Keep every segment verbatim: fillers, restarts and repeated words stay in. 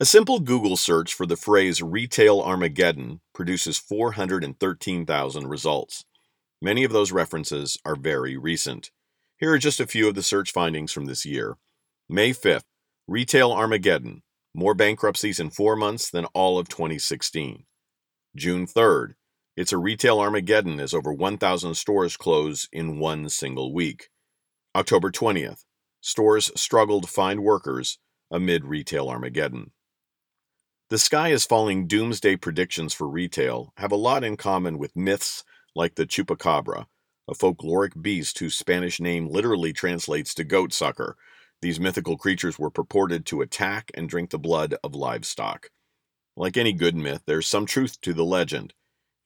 A simple Google search for the phrase retail Armageddon produces four hundred thirteen thousand results. Many of those references are very recent. Here are just a few of the search findings from this year. May fifth, retail Armageddon, more bankruptcies in four months than all of twenty sixteen. June third, it's a retail Armageddon as over one thousand stores close in one single week. October twentieth, stores struggle to find workers amid retail Armageddon. The sky is falling doomsday predictions for retail have a lot in common with myths like the chupacabra, a folkloric beast whose Spanish name literally translates to goat sucker. These mythical creatures were purported to attack and drink the blood of livestock. Like any good myth, there's some truth to the legend.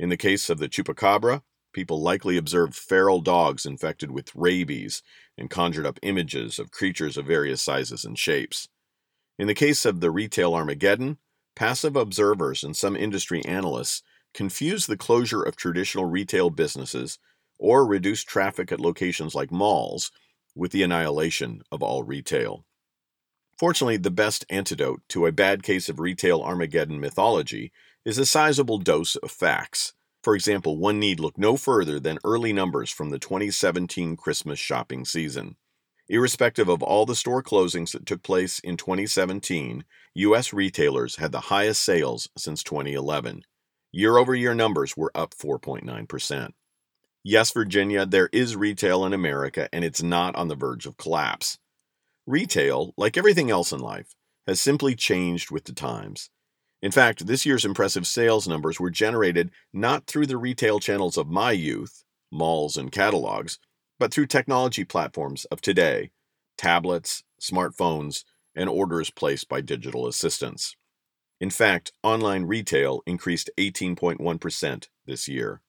In the case of the chupacabra, people likely observed feral dogs infected with rabies and conjured up images of creatures of various sizes and shapes. In the case of the retail Armageddon, passive observers and some industry analysts confuse the closure of traditional retail businesses or reduce traffic at locations like malls with the annihilation of all retail. Fortunately, the best antidote to a bad case of retail Armageddon mythology is a sizable dose of facts. For example, one need look no further than early numbers from the twenty seventeen Christmas shopping season. Irrespective of all the store closings that took place in twenty seventeen, U S retailers had the highest sales since twenty eleven. Year-over-year numbers were up four point nine percent. Yes, Virginia, there is retail in America, and it's not on the verge of collapse. Retail, like everything else in life, has simply changed with the times. In fact, this year's impressive sales numbers were generated not through the retail channels of my youth, malls and catalogs, but through technology platforms of today, tablets, smartphones, and orders placed by digital assistants. In fact, online retail increased eighteen point one percent this year.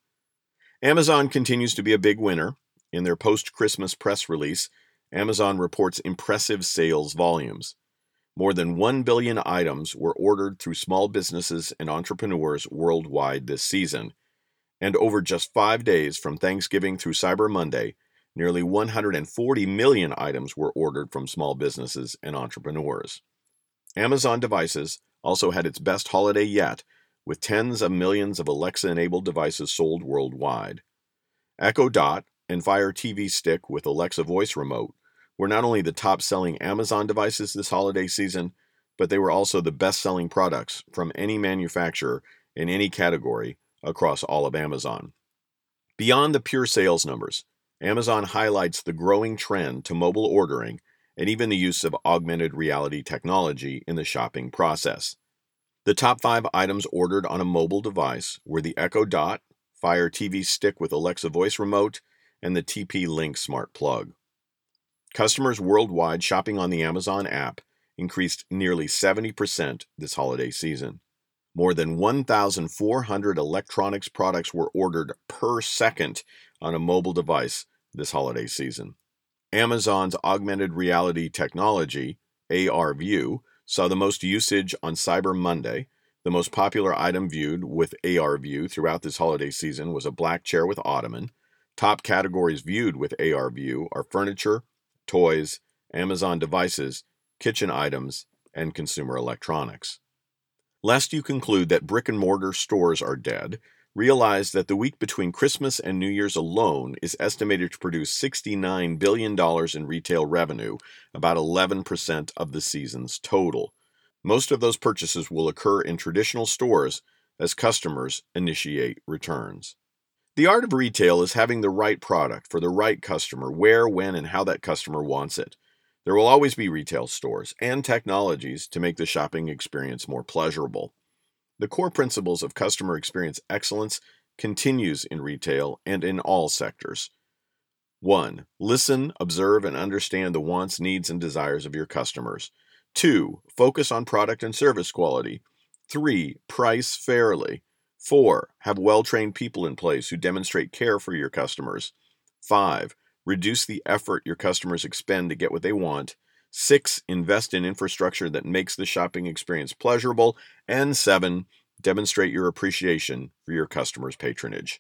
Amazon continues to be a big winner. In their post-Christmas press release, Amazon reports impressive sales volumes. More than one billion items were ordered through small businesses and entrepreneurs worldwide this season. And over just five days from Thanksgiving through Cyber Monday, nearly one hundred forty million items were ordered from small businesses and entrepreneurs. Amazon devices also had its best holiday yet, with tens of millions of Alexa-enabled devices sold worldwide. Echo Dot and Fire T V Stick with Alexa voice remote were not only the top-selling Amazon devices this holiday season, but they were also the best-selling products from any manufacturer in any category across all of Amazon. Beyond the pure sales numbers, Amazon highlights the growing trend to mobile ordering and even the use of augmented reality technology in the shopping process. The top five items ordered on a mobile device were the Echo Dot, Fire T V Stick with Alexa voice remote, and the T P-Link smart plug. Customers worldwide shopping on the Amazon app increased nearly seventy percent this holiday season. More than one thousand four hundred electronics products were ordered per second on a mobile device this holiday season. Amazon's augmented reality technology, A R View, saw the most usage on Cyber Monday. The most popular item viewed with A R View throughout this holiday season was a black chair with ottoman. Top categories viewed with A R View are furniture, toys, Amazon devices, kitchen items, and consumer electronics. Lest you conclude that brick-and-mortar stores are dead, realize that the week between Christmas and New Year's alone is estimated to produce sixty-nine billion dollars in retail revenue, about eleven percent of the season's total. Most of those purchases will occur in traditional stores as customers initiate returns. The art of retail is having the right product for the right customer, where, when, and how that customer wants it. There will always be retail stores and technologies to make the shopping experience more pleasurable. The core principles of customer experience excellence continues in retail and in all sectors. one. Listen, observe, and understand the wants, needs, and desires of your customers. two. Focus on product and service quality. three. Price fairly. four. Have well-trained people in place who demonstrate care for your customers. five. Reduce the effort your customers expend to get what they want. six. Invest in infrastructure that makes the shopping experience pleasurable. And seven. Demonstrate your appreciation for your customers' patronage.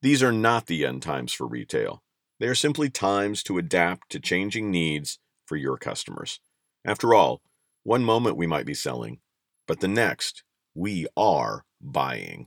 These are not the end times for retail. They are simply times to adapt to changing needs for your customers. After all, one moment we might be selling, but the next, we are buying.